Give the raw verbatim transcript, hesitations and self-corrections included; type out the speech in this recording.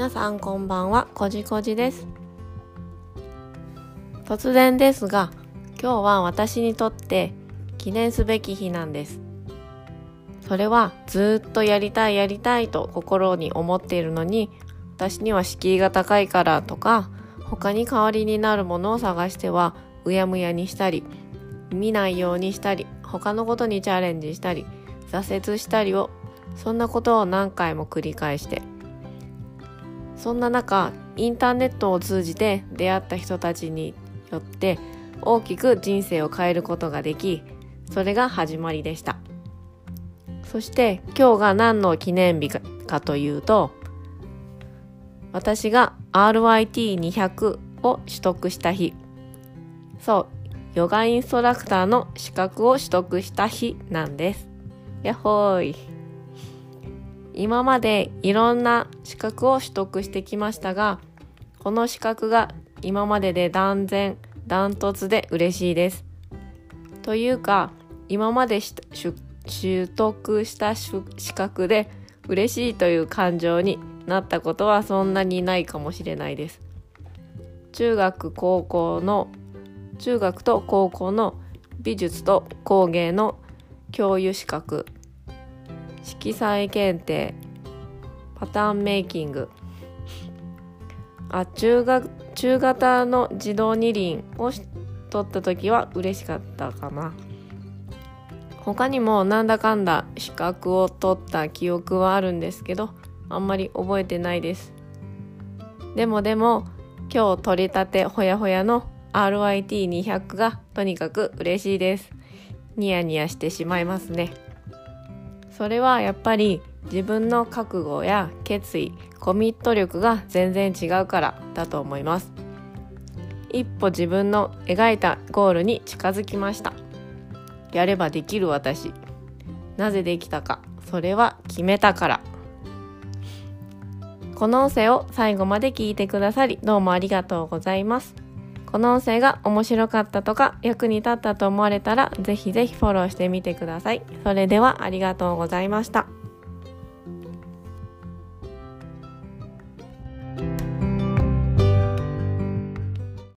皆さんこんばんは、こじこじです。突然ですが、今日は私にとって記念すべき日なんです。それはずっとやりたいやりたいと心に思っているのに、私には敷居が高いからとか、他に代わりになるものを探してはうやむやにしたり、見ないようにしたり、他のことにチャレンジしたり、挫折したりを、そんなことを何回も繰り返して、そんな中、インターネットを通じて出会った人たちによって大きく人生を変えることができ、それが始まりでした。そして今日が何の記念日かというと、私が アールワイティーにひゃく を取得した日、そう、ヨガインストラクターの資格を取得した日なんです。やっほーい。今までいろんな資格を取得してきましたが、この資格が今までで断然ダントツで嬉しいです。というか、今までし取得した資格で嬉しいという感情になったことはそんなにないかもしれないです。中学高校の中学と高校の美術と工芸の教諭資格、色彩検定、パターンメイキング、あ、中学中型の自動二輪を取った時は嬉しかったかな。他にもなんだかんだ資格を取った記憶はあるんですけど、あんまり覚えてないです。でもでも今日取りたてほやほやの アールワイティーにひゃく がとにかく嬉しいです。ニヤニヤしてしまいますね。それはやっぱり自分の覚悟や決意、コミット力が全然違うからだと思います。一歩自分の描いたゴールに近づきました。やればできる私。なぜできたか、それは決めたから。この音声を最後まで聞いてくださり、どうもありがとうございます。この音声が面白かったとか役に立ったと思われたら、ぜひぜひフォローしてみてください。それではありがとうございました。